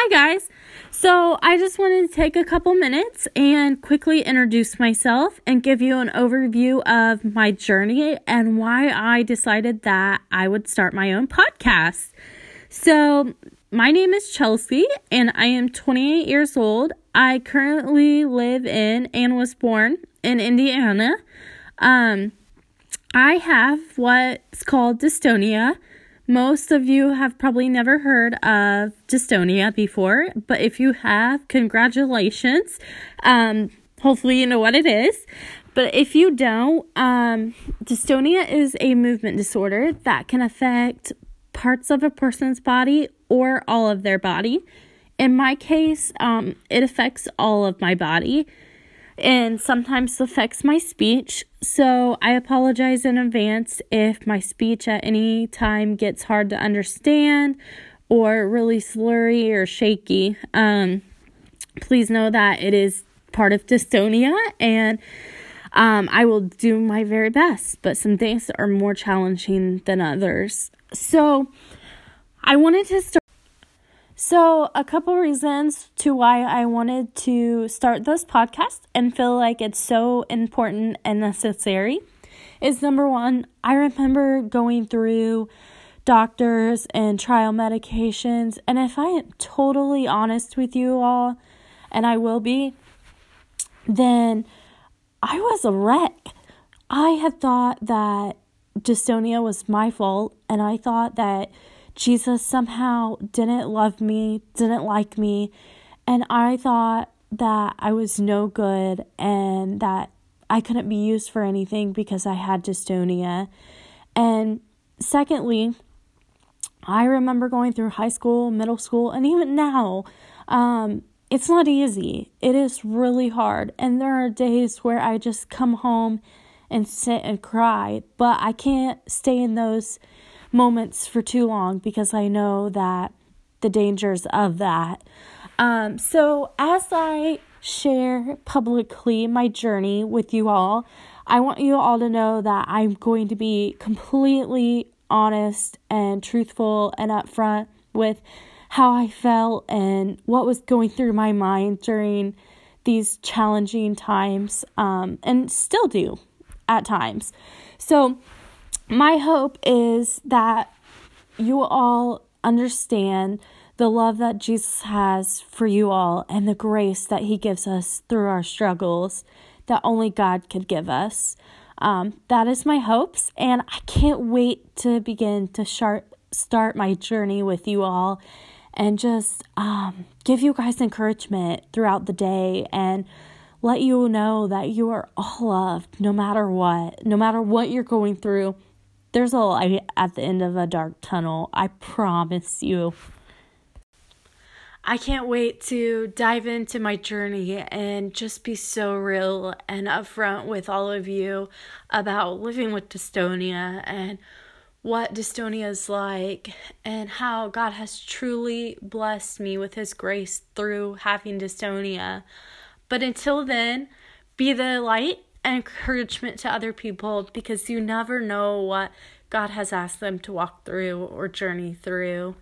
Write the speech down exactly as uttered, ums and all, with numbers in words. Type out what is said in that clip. Hi guys, so I just wanted to take a couple minutes and quickly introduce myself and give you an overview of my journey and why I decided that I would start my own podcast. So my name is Chelsea and I am twenty-eight years old. I currently live in and was born in Indiana. Um, I have what's called dystonia. Most of you have probably never heard of dystonia before, but if you have, congratulations. Um, hopefully you know what it is. But if you don't, um, dystonia is a movement disorder that can affect parts of a person's body or all of their body. In my case, um, it affects all of my body and sometimes affects my speech. So I apologize in advance if my speech at any time gets hard to understand or really slurry or shaky. Um, please know that it is part of dystonia, and um, I will do my very best, but some things are more challenging than others. So I wanted to start. So a couple reasons to why I wanted to start this podcast and feel like it's so important and necessary is, number one, I remember going through doctors and trial medications. And if I am totally honest with you all, and I will be, then I was a wreck. I had thought that dystonia was my fault, and I thought that Jesus somehow didn't love me, didn't like me, and I thought that I was no good and that I couldn't be used for anything because I had dystonia. And secondly, I remember going through high school, middle school, and even now, um, it's not easy. It is really hard, and there are days where I just come home and sit and cry, but I can't stay in those moments for too long because I know that the dangers of that. Um, so as I share publicly my journey with you all, I want you all to know that I'm going to be completely honest and truthful and upfront with how I felt and what was going through my mind during these challenging times, um, and still do at times. So my hope is that you all understand the love that Jesus has for you all and the grace that he gives us through our struggles that only God could give us. Um, that is my hopes, and I can't wait to begin to start, start my journey with you all and just um, give you guys encouragement throughout the day and let you know that you are all loved no matter what, no matter what you're going through. There's a light at the end of a dark tunnel. I promise you. I can't wait to dive into my journey and just be so real and upfront with all of you about living with dystonia and what dystonia is like and how God has truly blessed me with his grace through having dystonia. But until then, be the light and encouragement to other people, because you never know what God has asked them to walk through or journey through.